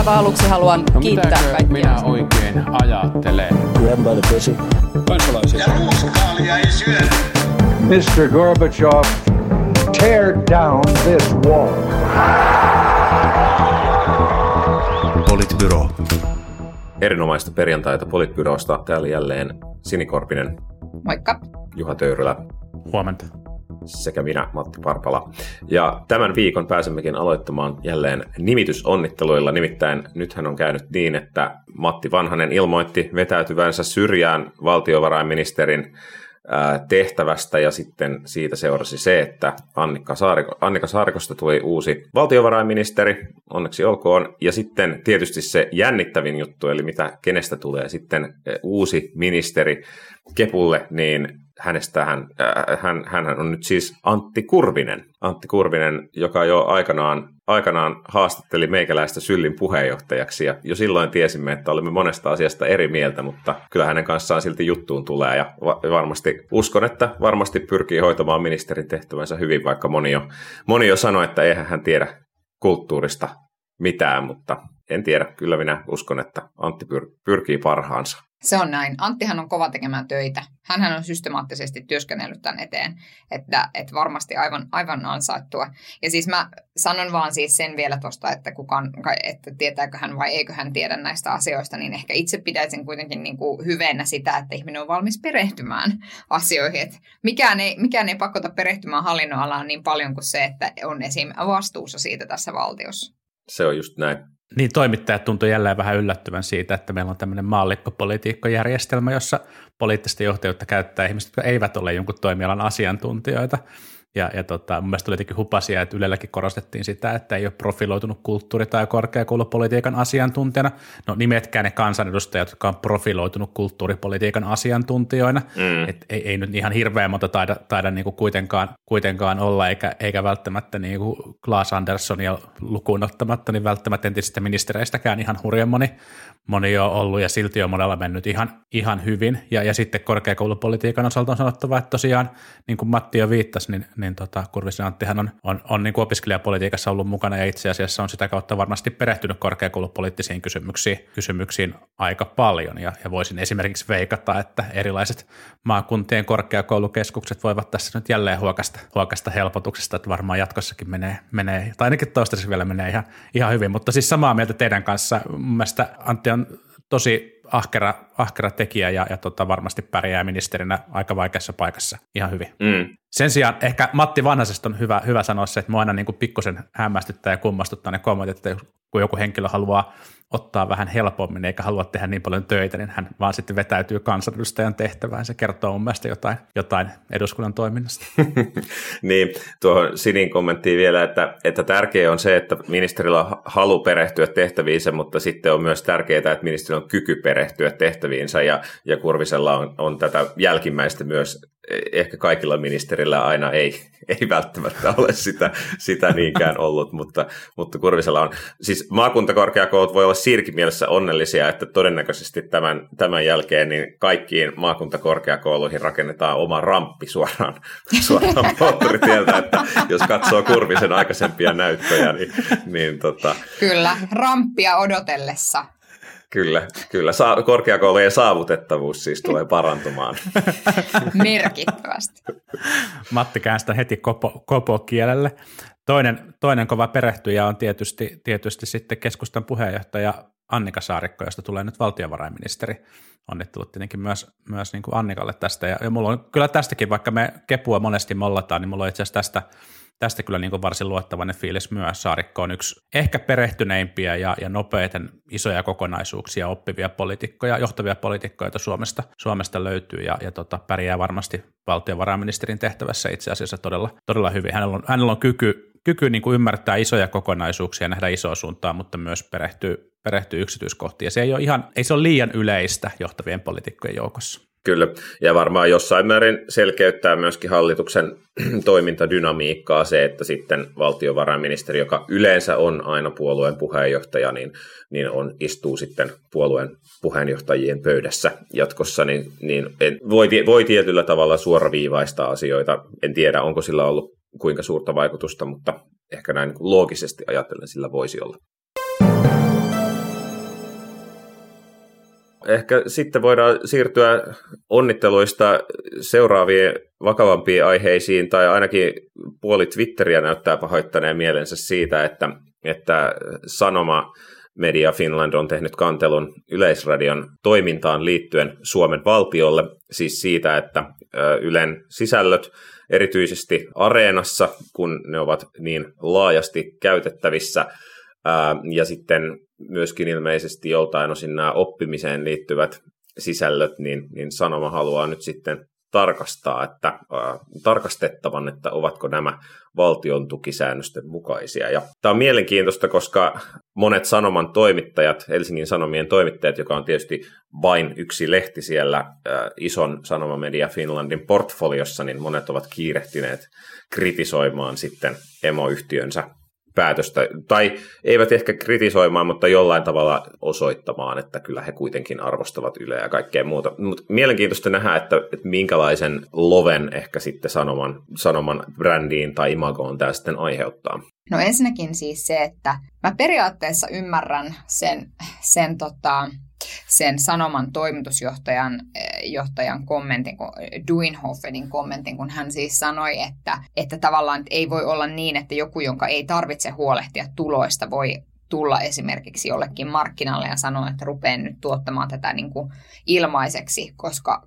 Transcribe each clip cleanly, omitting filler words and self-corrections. aivan aluksi haluan kiittää kaikkia. Minä oikein ajattelen? Grab by the pussy. Kansalaisia. Ja ruuskaalia ei syödä. Mr. Gorbachev, tear down this wall. Politbyroo. Erinomaista perjantaita Politbyroosta. Täällä jälleen Sinikorpinen. Moikka. Juha Töyrilä. Huomenta. Sekä minä, Matti Parpala. Ja tämän viikon pääsemmekin aloittamaan jälleen nimitysonnitteluilla. Nimittäin nythän on käynyt niin, että Matti Vanhanen ilmoitti vetäytyvänsä syrjään valtiovarainministerin tehtävästä, ja sitten siitä seurasi se, että Annika Saarikosta tuli uusi valtiovarainministeri, onneksi olkoon, ja sitten tietysti se jännittävin juttu, eli mitä kenestä tulee sitten uusi ministeri Kepulle, niin hän on nyt siis Antti Kurvinen, joka jo aikanaan haastatteli meikäläistä Syllin puheenjohtajaksi, ja jo silloin tiesimme, että olemme monesta asiasta eri mieltä, mutta kyllä hänen kanssaan silti juttuun tulee, ja varmasti uskon, että varmasti pyrkii hoitamaan ministerin tehtävänsä hyvin, vaikka moni jo sanoi, että eihän hän tiedä kulttuurista mitään, mutta en tiedä, kyllä minä uskon, että Antti pyrkii parhaansa. Se on näin. Anttihan on kova tekemään töitä. Hänhän on systemaattisesti työskennellyt tämän eteen, että varmasti aivan ansaittua. Ja siis mä sanon vaan siis sen vielä tuosta, että tietääkö hän vai eikö hän tiedä näistä asioista, niin ehkä itse pitäisin kuitenkin niin kuin hyveenä sitä, että ihminen on valmis perehtymään asioihin. Et mikään ei pakota perehtymään hallinnoalaan niin paljon kuin se, että on esim. Vastuussa siitä tässä valtiossa. Se on just näin. Niin, toimittajat tuntui jälleen vähän yllättyvän siitä, että meillä on tämmöinen maallikkopolitiikkojärjestelmä, jossa poliittista johtajuutta käyttää ihmiset, jotka eivät ole jonkun toimialan asiantuntijoita. Ja mun mielestä oli jotenkin hupasia, että Ylelläkin korostettiin sitä, että ei ole profiloitunut kulttuuri- tai korkeakoulupolitiikan asiantuntijana. No nimetkään ne kansanedustajat, jotka on profiloitunut kulttuuripolitiikan asiantuntijoina. Et ei nyt ihan hirveän monta taida niinku kuitenkaan olla, eikä välttämättä niinku Claes Anderssonia lukuun ottamatta, niin välttämättä entisistä ministereistäkään ihan hurjan moni on ollut, ja silti on monella mennyt ihan hyvin. Ja sitten korkeakoulupolitiikan osalta on sanottava, että tosiaan, niin kuin Matti jo viittasi, niin Kurvisen Anttihan on niin kuin opiskelijapolitiikassa ollut mukana, ja itse asiassa on sitä kautta varmasti perehtynyt korkeakoulupoliittisiin kysymyksiin aika paljon, ja voisin esimerkiksi veikata, että erilaiset maakuntien korkeakoulukeskukset voivat tässä nyt jälleen huokasta helpotuksesta, että varmaan jatkossakin menee tai ainakin toistaiseksi vielä menee ihan hyvin, mutta siis samaa mieltä teidän kanssa. Mun mielestä Antti on tosi ahkera tekijä ja varmasti pärjää ministerinä aika vaikeassa paikassa ihan hyvin. Sen sijaan ehkä Matti Vanhasesta on hyvä sanoa se, että minua aina niin kuin pikkusen hämmästyttää ja kummastuttaa ne kommentit, että kun joku henkilö haluaa ottaa vähän helpommin eikä halua tehdä niin paljon töitä, niin hän vaan sitten vetäytyy kansanedustajan tehtävään. Se kertoo mun mielestä jotain eduskunnan toiminnasta. Niin, tuohon Sinin kommenttiin vielä, että tärkeää on se, että ministerillä on halu perehtyä tehtäviinsä, mutta sitten on myös tärkeää, että ministerillä on kyky perehtyä tehtäviinsä, ja Kurvisella on tätä jälkimmäistä myös. Ehkä kaikilla ministerillä aina ei välttämättä ole sitä niinkään ollut, mutta Kurvisella on. Siis maakuntakorkeakoulut voi olla siirkin mielessä onnellisia, että todennäköisesti tämän jälkeen niin kaikkiin maakuntakorkeakouluihin rakennetaan oma ramppi suoraan moottoritieltä, että jos katsoo Kurvisen aikaisempia näyttöjä, niin. Kyllä, ramppia odotellessa. Kyllä. Korkeakoulujen saavutettavuus siis tulee parantumaan. Merkittävästi. Matti kääntää heti kopokielelle. Toinen kova perehtyjä on tietysti sitten keskustan puheenjohtaja Annika Saarikko, josta tulee nyt valtiovarainministeri. Onnittelut tietenkin myös niin kuin Annikalle tästä. Ja mulla on kyllä tästäkin, vaikka me Kepua monesti mollataan, niin mulla on itse asiassa tästä kyllä niin kuin varsin luottavainen fiilis myös. Saarikko on yksi ehkä perehtyneimpiä ja nopeiten isoja kokonaisuuksia oppivia poliitikkoja, johtavia poliitikkoja, joita Suomesta löytyy, ja pärjää varmasti valtiovarainministerin tehtävässä itse asiassa todella hyvin. Hänellä on kyky niin kuin ymmärtää isoja kokonaisuuksia ja nähdä isoa suuntaa, mutta myös perehtyy yksityiskohtiin, ja se ei ole liian yleistä johtavien poliitikkojen joukossa. Kyllä, ja varmaan jossain määrin selkeyttää myöskin hallituksen toimintadynamiikkaa se, että sitten valtiovarainministeri, joka yleensä on aina puolueen puheenjohtaja, niin istuu sitten puolueen puheenjohtajien pöydässä jatkossa, niin voi tietyllä tavalla suoraviivaista asioita. En tiedä, onko sillä ollut kuinka suurta vaikutusta, mutta ehkä näin loogisesti ajatellen sillä voisi olla. Ehkä sitten voidaan siirtyä onnitteluista seuraaviin vakavampiin aiheisiin, tai ainakin puoli Twitteriä näyttää pahoittaneen mielensä siitä, että Sanoma Media Finland on tehnyt kantelun Yleisradion toimintaan liittyen Suomen valtiolle, siis siitä, että Ylen sisällöt erityisesti Areenassa, kun ne ovat niin laajasti käytettävissä, ja sitten myöskin ilmeisesti joltain osin nämä oppimiseen liittyvät sisällöt, niin Sanoma haluaa nyt sitten tarkastaa, tarkastettavan, että ovatko nämä valtion tukisäännösten mukaisia. Ja tämä on mielenkiintoista, koska monet Sanoman toimittajat, Helsingin Sanomien toimittajat, joka on tietysti vain yksi lehti siellä ison Sanoma Media Finlandin portfoliossa, niin monet ovat kiirehtineet kritisoimaan sitten emoyhtiönsä päätöstä, tai eivät ehkä kritisoimaan, mutta jollain tavalla osoittamaan, että kyllä he kuitenkin arvostavat Yleä ja kaikkea muuta. Mutta mielenkiintoista nähdä, että minkälaisen loven ehkä sitten Sanoman brändiin tai imagoon tämä sitten aiheuttaa. No ensinnäkin siis se, että mä periaatteessa ymmärrän sen Sanoman toimitusjohtajan kommentin, Duinhofenin kommentin, kun hän siis sanoi, että tavallaan ei voi olla niin, että joku, jonka ei tarvitse huolehtia tuloista, voi tulla esimerkiksi jollekin markkinalle ja sanoa, että rupean nyt tuottamaan tätä niin kuin ilmaiseksi,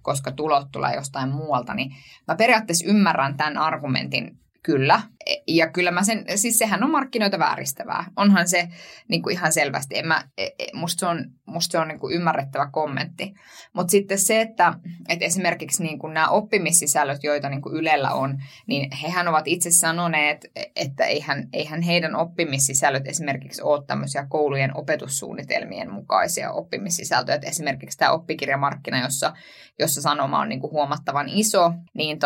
koska tulot tulee jostain muualta. Niin mä periaatteessa ymmärrän tämän argumentin. Kyllä. Ja kyllä siis sehän on markkinoita vääristävää. Onhan se niin kuin ihan selvästi. Musta se on niin kuin ymmärrettävä kommentti. Mutta sitten se, että esimerkiksi niin kuin nämä oppimissisällöt, joita niin kuin Ylellä on, niin hehän ovat itse sanoneet, että eihän heidän oppimissisällöt esimerkiksi ole tämmöisiä koulujen opetussuunnitelmien mukaisia oppimissisältöjä. Et esimerkiksi tämä oppikirjamarkkina, jossa Sanoma on niin kuin huomattavan iso, niin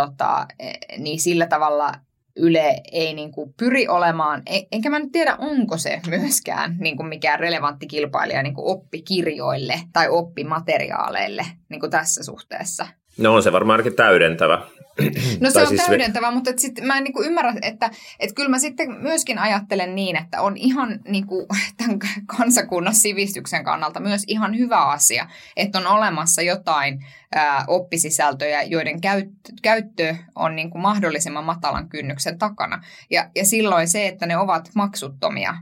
sillä tavalla Yle ei niin kuin pyri olemaan, enkä mä nyt tiedä, onko se myöskään niin kuin mikään relevantti kilpailija niin kuin oppikirjoille tai oppimateriaaleille niin kuin tässä suhteessa. No on se varmaan täydentävä. No se on siis täydentävä, mutta sitten mä en niin kuin ymmärrä, että kyllä mä sitten myöskin ajattelen niin, että on ihan niin kuin tämän kansakunnan sivistyksen kannalta myös ihan hyvä asia, että on olemassa jotain oppisisältöjä, joiden käyttö on niin kuin mahdollisimman matalan kynnyksen takana. Ja silloin se, että ne ovat maksuttomia,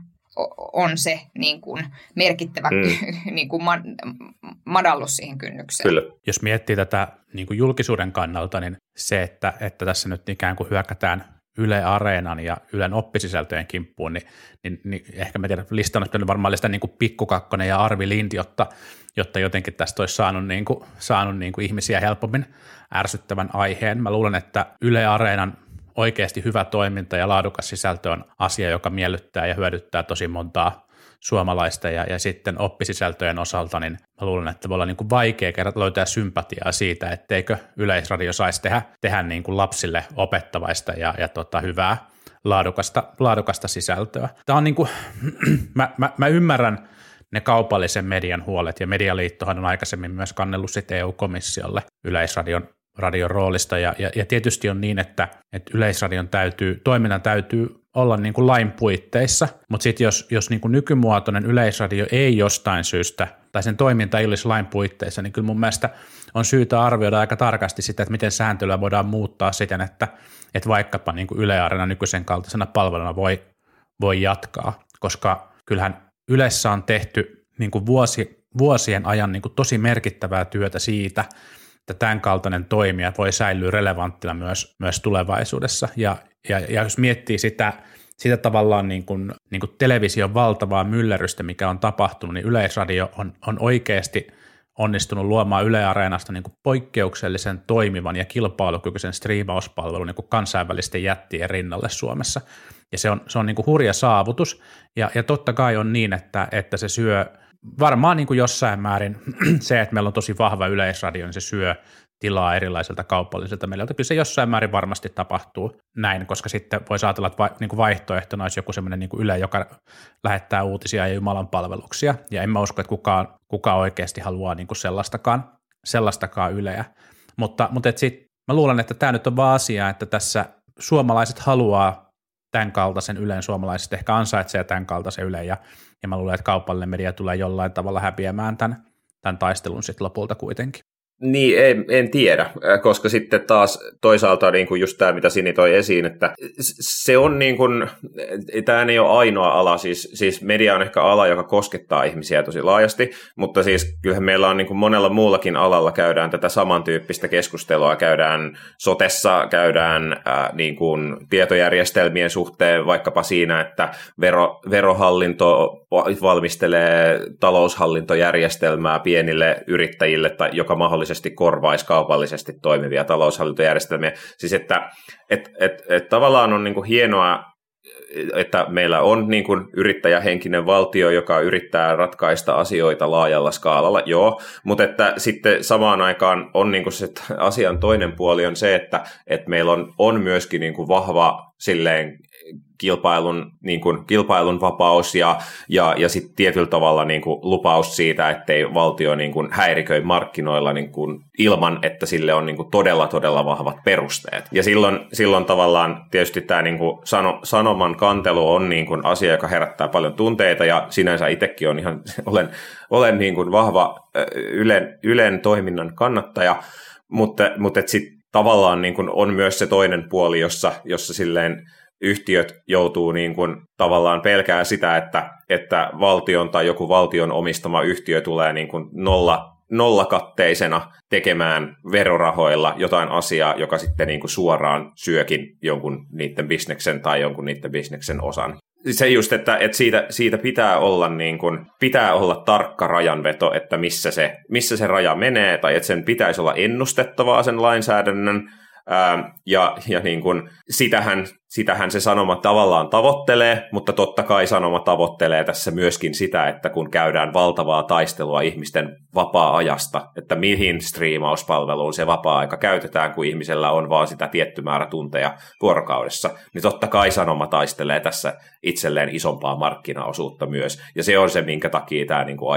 on se niin kuin merkittävä niin kuin madallus siihen kynnykseen. Kyllä. Jos miettii tätä niin kuin julkisuuden kannalta, niin se, että tässä nyt ikään kuin hyökätään Yle Areenan ja Ylen oppisisältöjen kimppuun, niin ehkä mä tiedän, listan olisi varmaan listan niin kuin Pikku Kakkonen ja Arvi Lind, jotta jotenkin tästä olisi saanut ihmisiä helpommin ärsyttävän aiheen. Mä luulen, että Yle Areenan oikeasti hyvä toiminta ja laadukas sisältö on asia, joka miellyttää ja hyödyttää tosi montaa suomalaista, ja sitten oppisisältöjen osalta, niin mä luulen, että voi olla niin kuin vaikea löytää sympatiaa siitä, etteikö Yleisradio saisi tehdä niin kuin lapsille opettavaista ja hyvää laadukasta sisältöä. Tämä on niin kuin, mä ymmärrän ne kaupallisen median huolet, ja Medialiittohan on aikaisemmin myös kannellut sitten EU-komissiolle Yleisradion roolista, ja tietysti on niin, että Yleisradion toiminnan täytyy olla niin kuin lain puitteissa, mutta sitten jos niin kuin nykymuotoinen Yleisradio ei jostain syystä, tai sen toiminta ei olisi lain puitteissa, niin kyllä mun mielestä on syytä arvioida aika tarkasti sitä, että miten sääntelyä voidaan muuttaa siten, että vaikkapa niin kuin Yle Areena nykyisen kaltaisena palveluna voi jatkaa, koska kyllähän Ylessä on tehty niin kuin vuosien ajan niin kuin tosi merkittävää työtä siitä, että tämän kaltainen toimija voi säilyä relevanttina myös tulevaisuudessa. Ja jos miettii sitä tavallaan niin kuin television valtavaa myllerrystä, mikä on tapahtunut, niin Yleisradio on oikeasti onnistunut luomaan Yle Areenasta niin kuin poikkeuksellisen toimivan ja kilpailukykyisen striimauspalvelun niin kuin kansainvälisten jättien rinnalle Suomessa. Ja se on niin kuin hurja saavutus, ja totta kai on niin, että se syö varmaan niin kuin jossain määrin se, että meillä on tosi vahva Yleisradio, niin se syö tilaa erilaisilta kaupallisilta medialta. Kyllä se jossain määrin varmasti tapahtuu näin, koska sitten voi ajatella, että vaihtoehtona olisi joku semmoinen niin kuin Yle, joka lähettää uutisia ja Jumalan palveluksia. Ja en mä usko, että kukaan oikeasti haluaa niin kuin sellaistakaan Yleä. Mutta sitten mä luulen, että tämä nyt on vaan asia, että tässä suomalaiset haluaa tämän kaltaisen Ylen, suomalaiset ehkä ansaitsee tämän kaltaisen Ylen, ja mä luulen, että kaupallinen media tulee jollain tavalla häviämään tämän tämän taistelun sitten lopulta kuitenkin. Niin, en tiedä, koska sitten taas toisaalta niin kuin just tämä, mitä Sini toi esiin, että se on niin kuin, tämä ei ole ainoa ala, siis media on ehkä ala, joka koskettaa ihmisiä tosi laajasti, mutta siis kyllähän meillä on niin kuin monella muullakin alalla käydään tätä samantyyppistä keskustelua, käydään sotessa, käydään niin kuin tietojärjestelmien suhteen, vaikkapa siinä, että verohallinto valmistelee taloushallintojärjestelmää pienille yrittäjille, tai joka mahdollisesti korvaisi kaupallisesti toimivia taloushallintojärjestelmiä. Siis että tavallaan on niin kuin hienoa, että meillä on niin kuin yrittäjähenkinen valtio, joka yrittää ratkaista asioita laajalla skaalalla, joo, mutta että sitten samaan aikaan on niin kuin se asian toinen puoli on se, että meillä on myöskin niin kuin vahva silleen kilpailun vapaus ja sitten tietyllä tavalla niin kuin lupaus siitä, ettei valtio niin kuin häiriköi markkinoilla niin kuin ilman, että sille on niin kuin todella vahvat perusteet. Ja silloin tavallaan tietysti tämä niin kuin sanoman kantelu on niin kuin asia, joka herättää paljon tunteita, ja sinänsä itsekin olen niin kuin vahva Ylen toiminnan kannattaja, mutta sitten tavallaan niin kuin on myös se toinen puoli, jossa silleen yhtiöt joutuu niin kuin tavallaan pelkää sitä, että valtion tai joku valtion omistama yhtiö tulee niin kuin nollakatteisena tekemään verorahoilla jotain asiaa, joka sitten niin kuin suoraan syökin jonkun niiden bisneksen tai jonkun niiden bisneksen osan. Se just, että siitä pitää olla tarkka rajanveto, että missä se raja menee, tai että sen pitäisi olla ennustettavaa sen lainsäädännön. Ja niin kuin sitähän se sanoma tavallaan tavoittelee, mutta totta kai sanoma tavoittelee tässä myöskin sitä, että kun käydään valtavaa taistelua ihmisten vapaa-ajasta, että mihin striimauspalveluun se vapaa-aika käytetään, kun ihmisellä on vaan sitä tietty määrä tunteja vuorokaudessa, niin totta kai sanoma taistelee tässä itselleen isompaa markkinaosuutta myös, ja se on se, minkä takia tämä niin kuin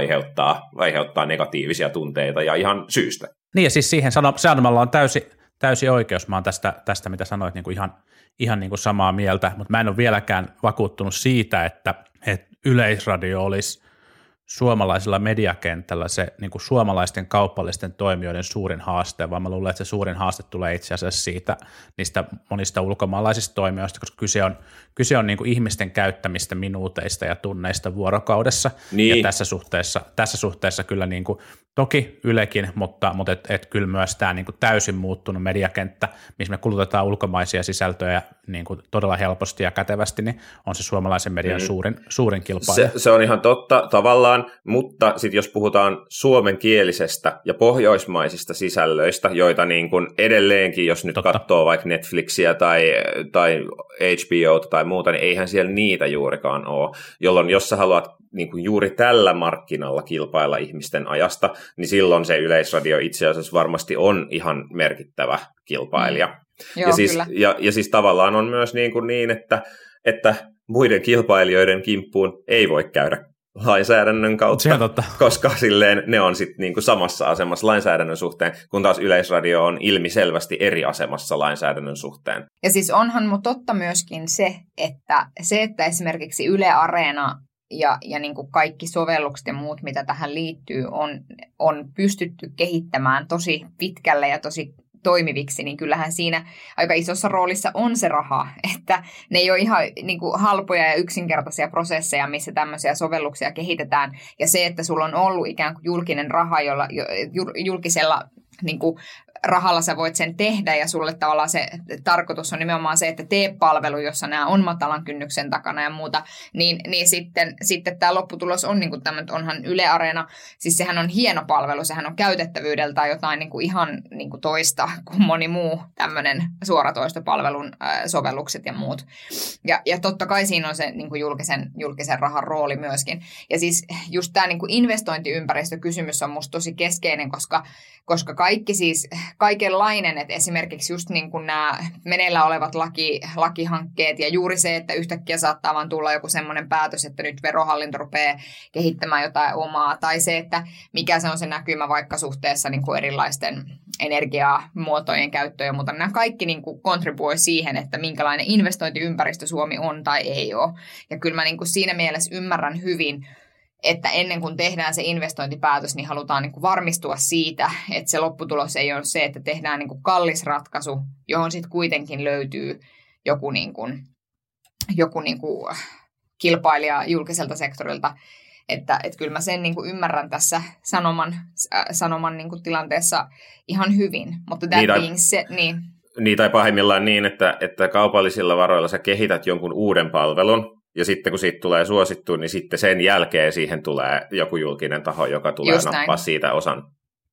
aiheuttaa negatiivisia tunteita, ja ihan syystä. Niin, ja siis siihen sanomalla on täysi oikeus. Mä oon tästä mitä sanoit, niin kuin ihan niin kuin samaa mieltä, mutta mä en ole vieläkään vakuuttunut siitä, että Yleisradio olisi suomalaisella mediakentällä se niin kuin suomalaisten kaupallisten toimijoiden suurin haaste, vaan mä luulen, että se suurin haaste tulee itse asiassa siitä niistä monista ulkomaalaisista toimijoista, koska kyse on niin kuin ihmisten käyttämistä minuuteista ja tunneista vuorokaudessa, niin. Ja tässä suhteessa kyllä niin kuin, toki Ylekin, mutta et kyllä myös tämä niin kuin täysin muuttunut mediakenttä, missä me kulutetaan ulkomaisia sisältöjä niin kuin todella helposti ja kätevästi, niin on se suomalaisen median suurin kilpailija. Se on ihan totta tavallaan, mutta sitten jos puhutaan suomenkielisestä ja pohjoismaisista sisällöistä, joita niin kuin edelleenkin, jos nyt katsoo vaikka Netflixiä tai HBOta tai muuta, niin eihän siellä niitä juurikaan ole, jolloin jos sä haluat niin kuin juuri tällä markkinalla kilpailla ihmisten ajasta, niin silloin se Yleisradio itse asiassa varmasti on ihan merkittävä kilpailija. Joo, ja siis tavallaan on myös niin että muiden kilpailijoiden kimppuun ei voi käydä lainsäädännön kautta, koska silleen ne on sitten niinku samassa asemassa lainsäädännön suhteen, kun taas Yleisradio on ilmiselvästi eri asemassa lainsäädännön suhteen. Ja siis onhan totta myöskin se, että esimerkiksi Yle Areena ja niin kuin kaikki sovellukset ja muut, mitä tähän liittyy, on pystytty kehittämään tosi pitkälle ja tosi toimiviksi, niin kyllähän siinä aika isossa roolissa on se raha, että ne ei ole ihan niin kuin halpoja ja yksinkertaisia prosesseja, missä tämmöisiä sovelluksia kehitetään, ja se, että sulla on ollut ikään kuin julkinen raha, jolla julkisella niin kuin rahalla sä voit sen tehdä, ja sulle tavallaan se tarkoitus on nimenomaan se, että tee palvelu, jossa nämä on matalan kynnyksen takana ja muuta, niin sitten tämä lopputulos on niin kuin tämmöinen, onhan Yle Areena, siis sehän on hieno palvelu, sehän on käytettävyydeltään jotain niin kuin ihan niin kuin toista kuin moni muu tämmöinen suoratoistopalvelun sovellukset ja muut. Ja totta kai siinä on se niin kuin julkisen rahan rooli myöskin. Ja siis just tämä niin kuin investointiympäristökysymys on musta tosi keskeinen, koska kaikki siis kaikenlainen, että esimerkiksi just niin kuin nämä meneillä olevat lakihankkeet ja juuri se, että yhtäkkiä saattaa vaan tulla joku semmoinen päätös, että nyt verohallinto rupeaa kehittämään jotain omaa, tai se, että mikä se on se näkymä vaikka suhteessa niin kuin erilaisten energiamuotojen käyttöön ja muuta. Nämä kaikki niin kuin kontribuoi siihen, että minkälainen investointiympäristö Suomi on tai ei ole. Ja kyllä mä niin kuin siinä mielessä ymmärrän hyvin että ennen kuin tehdään se investointipäätös, niin halutaan niin kuin varmistua siitä, että se lopputulos ei ole se, että tehdään niin kuin kallis ratkaisu, johon sitten kuitenkin löytyy joku kilpailija julkiselta sektorilta. Että kyllä mä sen niin kuin ymmärrän tässä sanoman niin kuin tilanteessa ihan hyvin, mutta tai pahimmillaan niin, että kaupallisilla varoilla sä kehität jonkun uuden palvelun, ja sitten kun siitä tulee suosittu, niin sitten sen jälkeen siihen tulee joku julkinen taho, joka tulee nappaa siitä osan.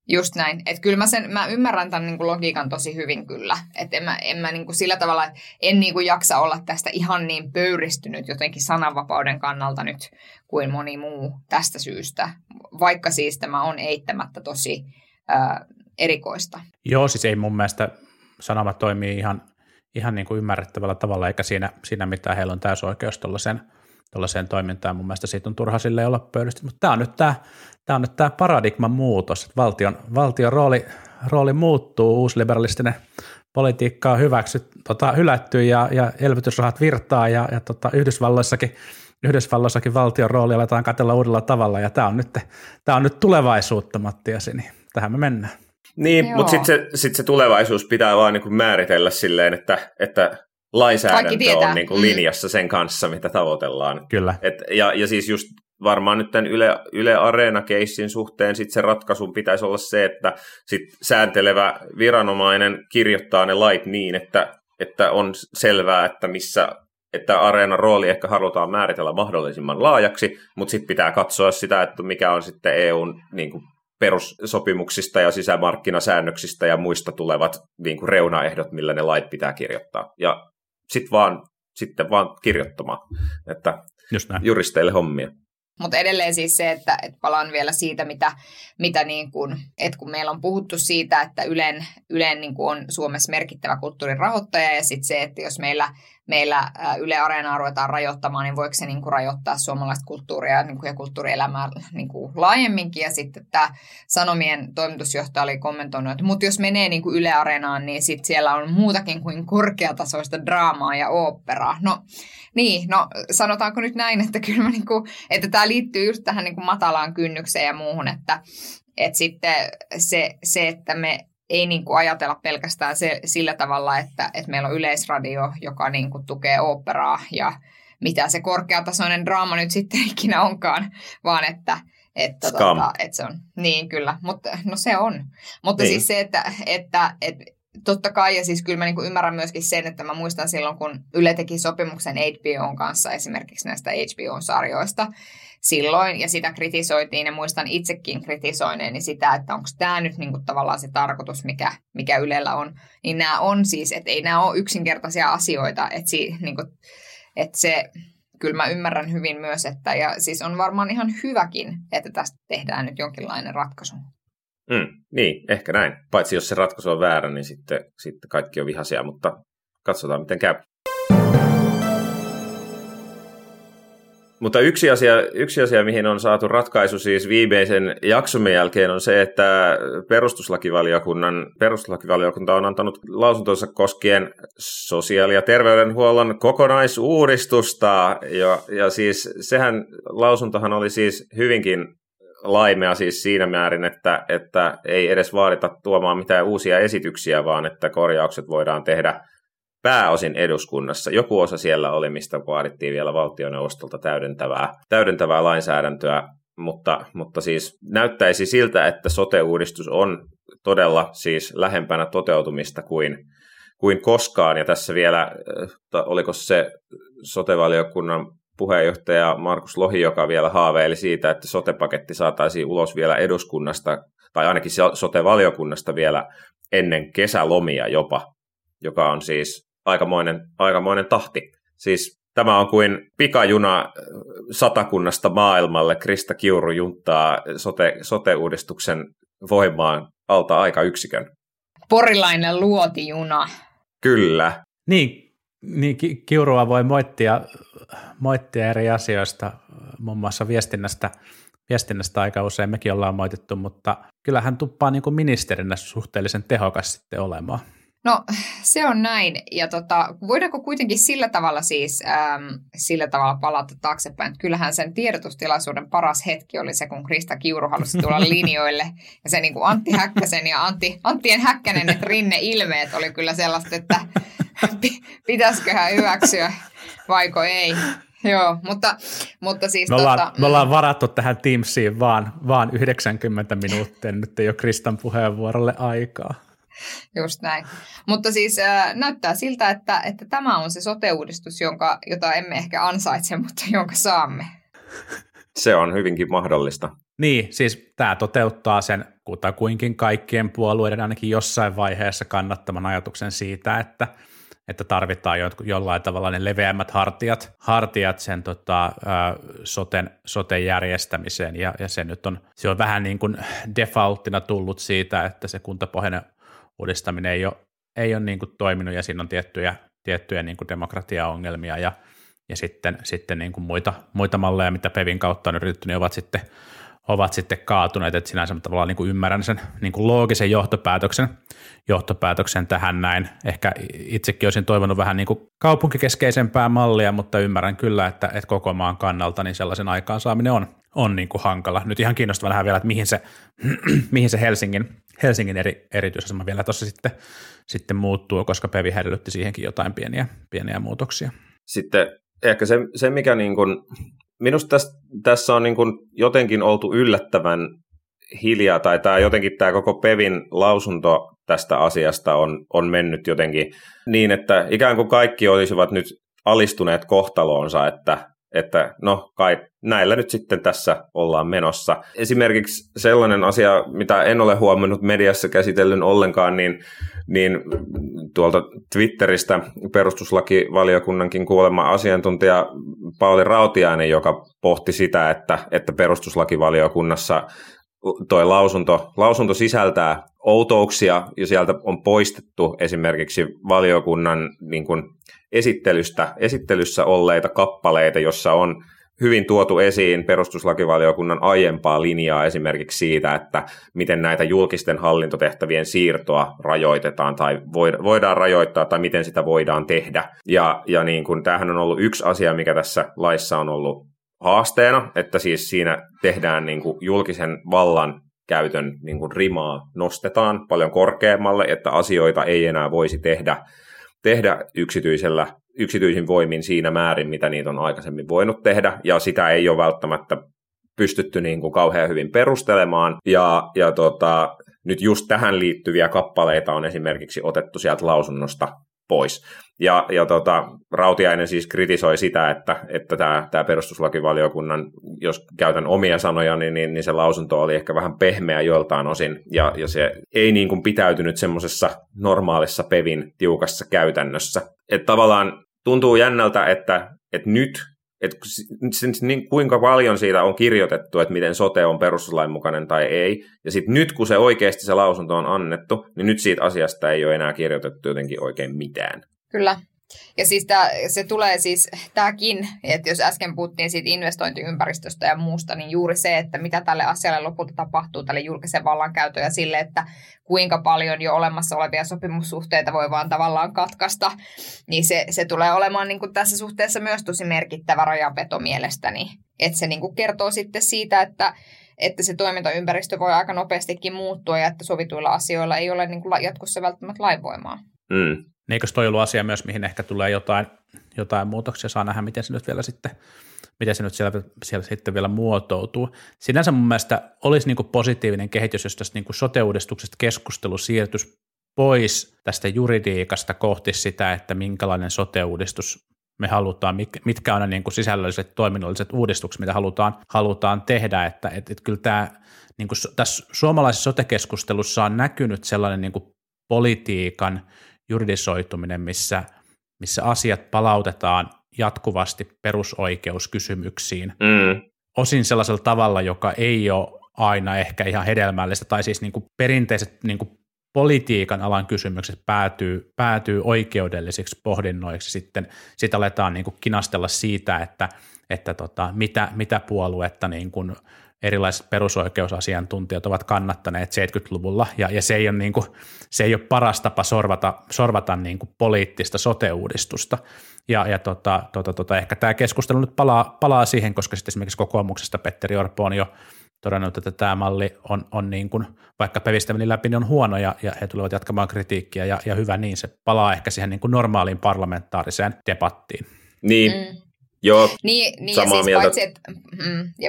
Just näin. Että kyllä mä ymmärrän tämän niin kuin logiikan tosi hyvin kyllä. Että en mä niin kuin sillä tavalla, en niin kuin jaksa olla tästä ihan niin pöyristynyt jotenkin sananvapauden kannalta nyt kuin moni muu tästä syystä. Vaikka siis tämä on eittämättä tosi erikoista. Joo, siis ei mun mielestä Sanomat toimii ihan niin kuin ymmärrettävällä tavalla, eikä siinä mitään. Heillä on täysoikeus tuollaiseen toimintaan. Mun mielestä siitä on turha sille olla pöyristynyt. Mutta tämä on nyt tämä paradigman muutos, että valtion rooli muuttuu, uusliberalistinen politiikka on hylätty ja elvytysrahat virtaa ja Yhdysvalloissakin valtion rooli aletaan katsella uudella tavalla ja tämä on nyt tulevaisuutta, Matti ja Sini. Tähän me mennään. Niin, mutta sitten se tulevaisuus pitää vaan niinku määritellä silleen, että lainsäädäntö on niinku linjassa sen kanssa, mitä tavoitellaan. Kyllä. Ja siis just varmaan nyt tämän Yle Areena-keissin suhteen sit se ratkaisun pitäisi olla se, että sit sääntelevä viranomainen kirjoittaa ne lait niin, että on selvää, että missä että Areenan rooli ehkä halutaan määritellä mahdollisimman laajaksi, mutta sitten pitää katsoa sitä, että mikä on sitten EUn niin kuin perussopimuksista ja sisämarkkinasäännöksistä ja muista tulevat niin kuin reunaehdot, millä ne lait pitää kirjoittaa. Ja sitten vaan kirjoittamaan, että juristeille hommia. Mutta edelleen siis se, että palaan vielä siitä, mitä niin kun, että kun meillä on puhuttu siitä, että Ylen niin kun on Suomessa merkittävä kulttuurin rahoittaja ja sitten se, että jos meillä Yle Areenaa ruvetaan rajoittamaan, niin voiko se niin kun rajoittaa suomalaista kulttuuria niin kun ja kulttuurielämää niin kun laajemminkin. Ja sitten tämä Sanomien toimitusjohtaja oli kommentoinut, että mutta jos menee niin kun Yle Areenaan, niin sitten siellä on muutakin kuin korkeatasoista draamaa ja oopperaa. No sanotaanko nyt näin, että kyllä mä niin kun, että tämä liittyy just tähän niin kuin matalaan kynnykseen ja muuhun, että sitten se, että me ei niin kuin ajatella pelkästään sillä tavalla, että meillä on Yleisradio, joka niin kuin tukee oopperaa ja mitä se korkeatasoinen draama nyt sitten ikinä onkaan, vaan että se on. Niin kyllä, mutta no se on. Mutta niin. Siis se, että totta kai, ja siis kyllä mä niin kuin ymmärrän myöskin sen, että mä muistan silloin, kun Yle teki sopimuksen HBOn kanssa esimerkiksi näistä HBO-sarjoista silloin, ja sitä kritisoitiin, ja muistan itsekin kritisoineeni sitä, että onko tämä nyt niin kuin tavallaan se tarkoitus, mikä Ylellä on, niin nämä on siis, että ei nämä ole yksinkertaisia asioita, että se, kyllä mä ymmärrän hyvin myös, että ja siis on varmaan ihan hyväkin, että tästä tehdään nyt jonkinlainen ratkaisu. Niin, ehkä näin. Paitsi jos se ratkaisu on väärä, niin sitten kaikki on vihaisia, mutta katsotaan miten käy. Mutta yksi asia, mihin on saatu ratkaisu siis viimeisen jaksomme jälkeen, on se, että perustuslakivaliokunta on antanut lausuntonsa koskien sosiaali- ja terveydenhuollon kokonaisuudistusta. Ja siis sehän lausuntohan oli siis hyvinkin laimea siis siinä määrin, että ei edes vaadita tuomaan mitään uusia esityksiä, vaan että korjaukset voidaan tehdä pääosin eduskunnassa. Joku osa siellä oli, mistä vaadittiin vielä valtioneuvostolta täydentävää lainsäädäntöä, mutta siis näyttäisi siltä, että sote-uudistus on todella siis lähempänä toteutumista kuin koskaan. Ja tässä vielä, oliko se sote-valiokunnan puheenjohtaja Markus Lohi, joka vielä haaveili siitä, että sote-paketti saataisiin ulos vielä eduskunnasta, tai ainakin sote-valiokunnasta vielä ennen kesälomia jopa, joka on siis aikamoinen tahti. Siis tämä on kuin pikajuna Satakunnasta maailmalle. Krista Kiuru junttaa sote-uudistuksen voimaan alta aikayksikön. Porilainen luotijuna. Kyllä. Niin, Kiurua voi moittia eri asioista, muun muassa viestinnästä aika usein mekin ollaan moitittu, mutta kyllähän tuppaa niin kuin ministerinä suhteellisen tehokas sitten olemaan. No se on näin. Ja voidaanko kuitenkin sillä tavalla palata taaksepäin? Kyllähän sen tiedotustilaisuuden paras hetki oli se, kun Krista Kiuru halusi tulla linjoille. Ja se niin kuin Antti Häkkäsen ja Anttien Häkkänen rinneilmeet oli kyllä sellaista, että pitäisiköhän hyväksyä vaiko ei. Joo, mutta siis me ollaan varattu tähän Teamsiin vaan 90 minuuttia, nyt ei ole Kristan puheenvuorolle aikaa. Just näin. Mutta siis näyttää siltä, että tämä on se sote-uudistus, jota emme ehkä ansaitse, mutta jonka saamme. Se on hyvinkin mahdollista. Niin, siis tämä toteuttaa sen kutakuinkin kaikkien puolueiden ainakin jossain vaiheessa kannattaman ajatuksen siitä, että tarvitaan jollain tavalla ne leveämmät hartiat sen soten järjestämiseen, ja se on vähän niin kuin defaulttina tullut siitä, että se kuntapohjainen uudistaminen ei ole niin kuin toiminut, ja siinä on tiettyjä niin kuin demokratiaongelmia, ja sitten niin kuin muita malleja, mitä PeVin kautta on yritetty, niin ovat sitten kaatuneet, että sinänsä tavallaan niin kuin ymmärrän sen niin kuin loogisen johtopäätöksen tähän näin. Ehkä itsekin olisin toivonut vähän niin kuin kaupunkikeskeisempää mallia, mutta ymmärrän kyllä, että koko maan kannalta niin sellaisen aikaansaaminen on niin kuin hankala. Nyt ihan kiinnostavaa nähdä vielä, että mihin se Helsingin erityisasema vielä tuossa sitten muuttuu, koska PeVi hälytti siihenkin jotain pieniä muutoksia. Sitten ehkä se mikä niin kuin minusta tässä on niin kuin jotenkin oltu yllättävän hiljaa, tai tämä koko PeVin lausunto tästä asiasta on mennyt jotenkin niin, että ikään kuin kaikki olisivat nyt alistuneet kohtaloonsa, että no kai näillä nyt sitten tässä ollaan menossa. Esimerkiksi sellainen asia, mitä en ole huomannut mediassa käsitellyn ollenkaan, niin tuolta Twitteristä perustuslakivaliokunnankin kuulema asiantuntija Pauli Rautiainen, joka pohti sitä, että perustuslakivaliokunnassa toi lausunto sisältää outouksia, ja sieltä on poistettu esimerkiksi valiokunnan niin kuin esittelyssä olleita kappaleita, jossa on hyvin tuotu esiin perustuslakivaliokunnan aiempaa linjaa esimerkiksi siitä, että miten näitä julkisten hallintotehtävien siirtoa rajoitetaan tai voidaan rajoittaa tai miten sitä voidaan tehdä. Ja niin kuin, tämähän on ollut yksi asia, mikä tässä laissa on ollut haasteena, että siis siinä tehdään niin kuin julkisen vallan käytön niin kuin rimaa nostetaan paljon korkeammalle, että asioita ei enää voisi tehdä yksityisin voimin siinä määrin, mitä niitä on aikaisemmin voinut tehdä, ja sitä ei ole välttämättä pystytty niin kuin kauhean hyvin perustelemaan, ja nyt just tähän liittyviä kappaleita on esimerkiksi otettu sieltä lausunnosta pois. Ja Rautiainen siis kritisoi sitä, että tämä perustuslakivaliokunnan, jos käytän omia sanoja, niin se lausunto oli ehkä vähän pehmeä joiltain osin, ja se ei niin kuin pitäytynyt semmoisessa normaalissa PeVin tiukassa käytännössä. Että tavallaan tuntuu jännältä, että nyt, että niin kuinka paljon siitä on kirjoitettu, että miten sote on perustuslain mukainen tai ei, ja sitten nyt kun se oikeasti se lausunto on annettu, niin nyt siitä asiasta ei ole enää kirjoitettu jotenkin oikein mitään. Kyllä. Ja siis se tulee siis tämäkin, että jos äsken puhuttiin siitä investointiympäristöstä ja muusta, niin juuri se, että mitä tälle asialle lopulta tapahtuu, tälle julkisen vallankäytön ja sille, että kuinka paljon jo olemassa olevia sopimussuhteita voi vaan tavallaan katkaista, niin se tulee olemaan niin kuin tässä suhteessa myös tosi merkittävä rajanveto mielestäni. Että se niin kuin kertoo sitten siitä, että se toimintaympäristö voi aika nopeastikin muuttua ja että sovituilla asioilla ei ole niin kuin jatkossa välttämättä lainvoimaa. Mm. Eikös toi ollut asia myös, mihin ehkä tulee jotain muutoksia, saa nähdä, miten se nyt siellä sitten vielä muotoutuu. Sinänsä mun mielestä olisi niin kuin positiivinen kehitys, jos tästä niin kuin sote-uudistuksesta keskustelu siirtyisi pois tästä juridiikasta kohti sitä, että minkälainen sote-uudistus me halutaan, mitkä on ne niin kuin sisällölliset toiminnalliset uudistukset, mitä halutaan tehdä, että kyllä tämä, niin kuin, tässä suomalaisessa sote-keskustelussa on näkynyt sellainen niin kuin politiikan juridisoituminen, missä asiat palautetaan jatkuvasti perusoikeuskysymyksiin, osin sellaisella tavalla, joka ei ole aina ehkä ihan hedelmällistä, tai siis niin kuin perinteiset niin kuin politiikan alan kysymykset päätyy oikeudellisiksi pohdinnoiksi, sitten aletaan niin kuin kinastella siitä, että että mitä puoluetta niin kuin erilaiset perusoikeusasiantuntijat ovat kannattaneet 70-luvulla, ja se ei ole, niin kuin, se ei ole paras tapa sorvata niin kuin poliittista sote-uudistusta. Ehkä tämä keskustelu nyt palaa siihen, koska sitten esimerkiksi kokoomuksesta Petteri Orpo on jo todennut, että tämä malli on niin kuin, vaikka pevistäminen läpi, niin on huono, ja he tulevat jatkamaan kritiikkiä, ja hyvä niin, se palaa ehkä siihen niin kuin normaaliin parlamentaariseen debattiin. Niin. Joo, niin, samaa mieltä.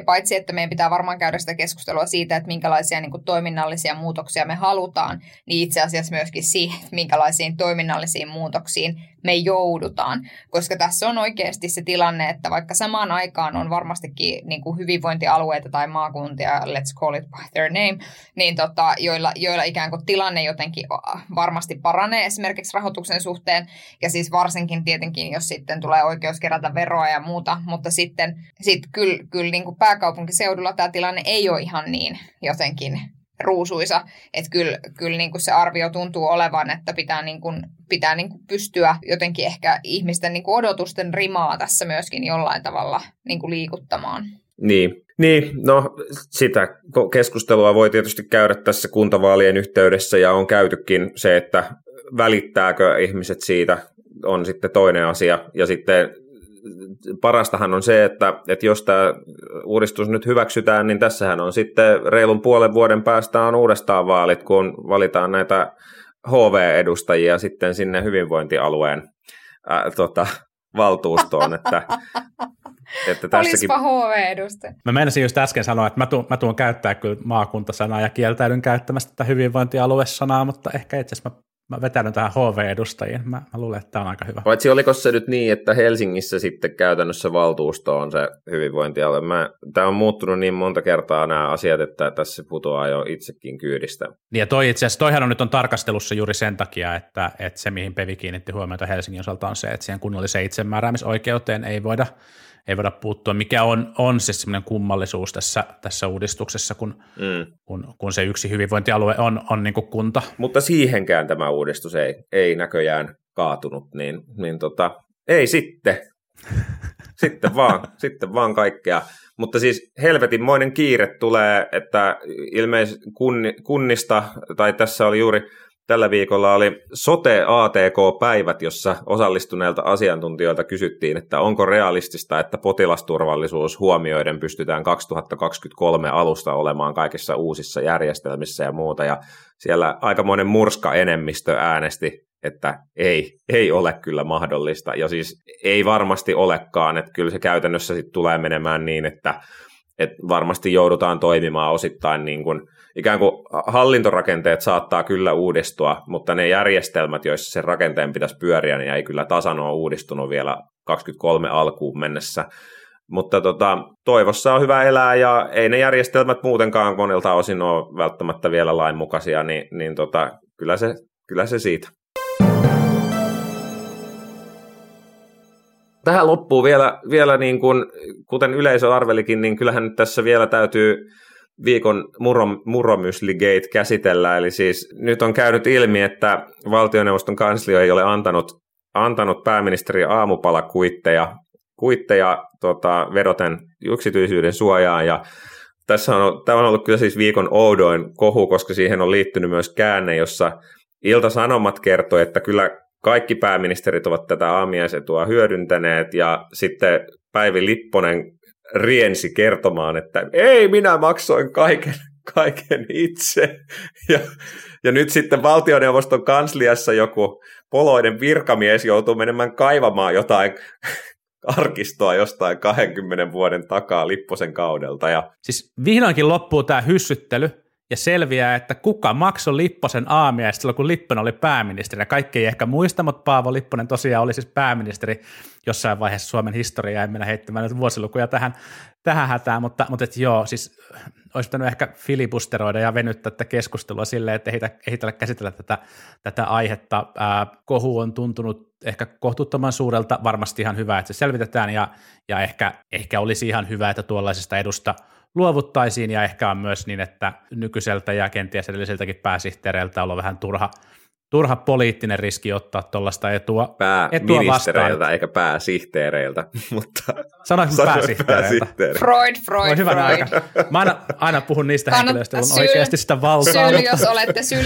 Paitsi, että meidän pitää varmaan käydä sitä keskustelua siitä, että minkälaisia niin kuin toiminnallisia muutoksia me halutaan, niin itse asiassa myöskin siihen, että minkälaisiin toiminnallisiin muutoksiin me joudutaan. Koska tässä on oikeasti se tilanne, että vaikka samaan aikaan on varmastikin niin kuin hyvinvointialueita tai maakuntia, let's call it by their name, niin joilla ikään kuin tilanne jotenkin varmasti paranee esimerkiksi rahoituksen suhteen. Ja siis varsinkin tietenkin, jos sitten tulee oikeus kerätä veroa ja muuta, mutta sitten kyllä niin kuin pääkaupunkiseudulla tämä tilanne ei ole ihan niin jotenkin ruusuisa, että kyllä niin kuin se arvio tuntuu olevan, että pitää pystyä jotenkin ehkä ihmisten niin kuin odotusten rimaa tässä myöskin jollain tavalla niin kuin liikuttamaan. Niin, no sitä keskustelua voi tietysti käydä tässä kuntavaalien yhteydessä, ja on käytykin se, että välittääkö ihmiset siitä, on sitten toinen asia, ja sitten parastahan on se, että jos tämä uudistus nyt hyväksytään, niin tässähän on sitten reilun puolen vuoden päästä on uudestaan vaalit, kun valitaan näitä HV-edustajia sitten sinne hyvinvointialueen valtuustoon. Että tässäkin... Olispa HV-edustaja. Mä meinasin just äsken sanoa, että mä tuun käyttää kyllä maakuntasanaa ja kieltäydyn käyttämästä tätä hyvinvointialuesanaa, mutta ehkä itse asiassa mä vetäydyn tähän HV-edustajiin. Mä luulen, että tämä on aika hyvä. Paitsi oliko se nyt niin, että Helsingissä sitten käytännössä valtuusto on se hyvinvointialue. Tämä on muuttunut niin monta kertaa nämä asiat, että tässä putoaa jo itsekin kyydistä. Ja toihan on nyt on tarkastelussa juuri sen takia, että se mihin Pevi kiinnitti huomiota Helsingin osalta on se, että siihen kunnalliseen itsemääräämisoikeuteen ei voida puuttua, mikä on siis semmoinen kummallisuus tässä uudistuksessa, kun se yksi hyvinvointialue on niin kuin kunta. Mutta siihenkään tämä uudistus ei näköjään kaatunut, ei sitten. Sitten vaan kaikkea. Mutta siis helvetinmoinen kiire tulee, että ilmeisesti kunnista, tai tässä oli juuri tällä viikolla oli sote-ATK-päivät, jossa osallistuneilta asiantuntijoilta kysyttiin, että onko realistista, että potilasturvallisuus huomioiden pystytään 2023 alusta olemaan kaikissa uusissa järjestelmissä ja muuta. Ja siellä aikamoinen murska enemmistö äänesti, että ei ole kyllä mahdollista. Ja siis ei varmasti olekaan, että kyllä se käytännössä sit tulee menemään niin, että varmasti joudutaan toimimaan osittain niin kuin, ikään kuin hallintorakenteet saattaa kyllä uudistua, mutta ne järjestelmät, joissa sen rakenteen pitäisi pyöriä, niin ei kyllä tasan ole uudistunut vielä 23 alkuun mennessä. Mutta toivossa on hyvä elää, ja ei ne järjestelmät muutenkaan monilta osin ole välttämättä vielä lainmukaisia, niin kyllä se siitä. Tähän loppuu vielä niin kuin, kuten yleisö arvelikin, niin kyllähän nyt tässä vielä täytyy viikon muromysligate käsitellä. Eli siis nyt on käynyt ilmi, että valtioneuvoston kanslia ei ole antanut pääministeri aamupalakuitteja vedoten yksityisyyden suojaan. Ja tämä on ollut kyllä siis viikon oudoin kohu, koska siihen on liittynyt myös käänne, jossa Ilta-Sanomat kertoi, että kyllä kaikki pääministerit ovat tätä aamiaisetua hyödyntäneet, ja sitten Päivi Lipponen riensi kertomaan, että ei, minä maksoin kaiken itse. Ja nyt sitten valtioneuvoston kansliassa joku poloinen virkamies joutuu menemään kaivamaan jotain arkistoa jostain 20 vuoden takaa Lipposen kaudelta. Ja... Siis vihdoinkin loppuu tämä hyssyttely. Ja selviää, että kuka maksoi Lipposen aamiaista silloin, kun Lipponen oli pääministerinä. Kaikki ei ehkä muista, mutta Paavo Lipponen tosiaan oli siis pääministeri jossain vaiheessa Suomen historiaa. En mennä heittämään nyt vuosilukuja tähän hätään, mutta joo, siis olisi pitänyt ehkä filibusteroida ja venyttää tätä keskustelua silleen, että ei käsitellä tätä aihetta. Kohu on tuntunut ehkä kohtuuttoman suurelta, varmasti ihan hyvä, että se selvitetään, ja ehkä olisi ihan hyvä, että tuollaisesta edusta luovuttaisiin, ja ehkä on myös niin, että nykyiseltä ja kenties edelliseltäkin pääsihteereiltä on ollut vähän turha turha poliittinen riski ottaa tuollaista etua pääministereiltä eikä pääsihteereiltä, mutta sanoinko pääsihteereiltä? Freud. Mä aina puhun niistä henkilöistä, joilla on oikeasti sitä valtaa.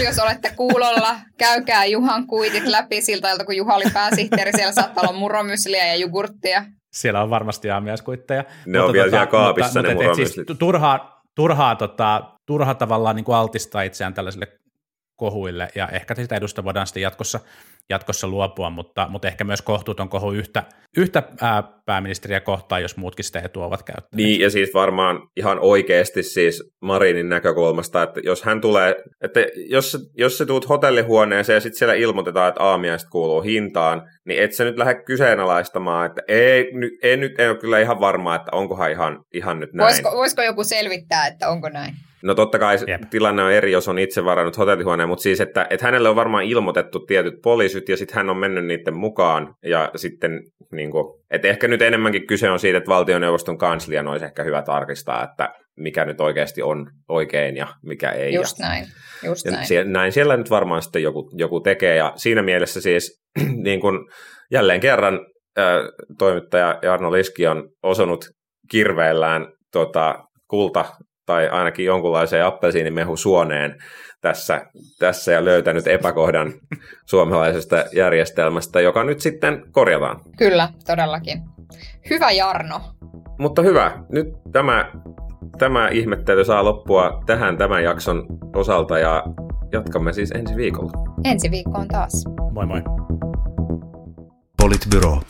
Jos olette kuulolla, käykää Juhan kuitit läpi siltä ajalta, kun Juha oli pääsihteeri. Siellä saattaa olla muromysliä ja jogurttia. Siellä on varmasti aamiaiskuitteja. Ne on vielä siellä kaapissa ne muromyslit. Siis turhaa tavallaan niin kuin altistaa itseään tällaiselle kohuille, ja ehkä sitä edusta voidaan sitten jatkossa luopua, mutta ehkä myös kohtuuton kohu yhtä pääministeriä kohtaan, jos muutkin sitä etua ovat käyttäneet. Niin, ja siis varmaan ihan oikeasti siis Marinin näkökulmasta, että jos hän tulee, että jos sä tuut hotellihuoneeseen ja sitten siellä ilmoitetaan, että aamiaista kuuluu hintaan, niin et sä nyt lähde kyseenalaistamaan, että ei ole kyllä ihan varmaa, että onkohan ihan nyt näin. Voisiko joku selvittää, että onko näin? No totta kai tilanne on eri, jos on itse varannut hotellihuoneen, mutta siis, että hänelle on varmaan ilmoitettu tietyt poliisit ja sitten hän on mennyt niiden mukaan ja sitten niin kuin, että ehkä nyt enemmänkin kyse on siitä, että valtioneuvoston kanslian olisi ehkä hyvä tarkistaa, että mikä nyt oikeasti on oikein ja mikä ei. Just näin. Näin siellä nyt varmaan sitten joku tekee ja siinä mielessä siis niin kuin jälleen kerran toimittaja Jarno Liski on osunut kirveellään kulta tai ainakin jonkunlaiseen appelsiinimehu suoneen tässä ja löytänyt epäkohdan suomalaisesta järjestelmästä, joka nyt sitten korjataan. Kyllä, todellakin. Hyvä Jarno. Mutta hyvä. Nyt tämä ihmettely saa loppua tähän tämän jakson osalta ja jatkamme siis ensi viikolla. Ensi viikkoon taas. Moi moi. Politbyroo.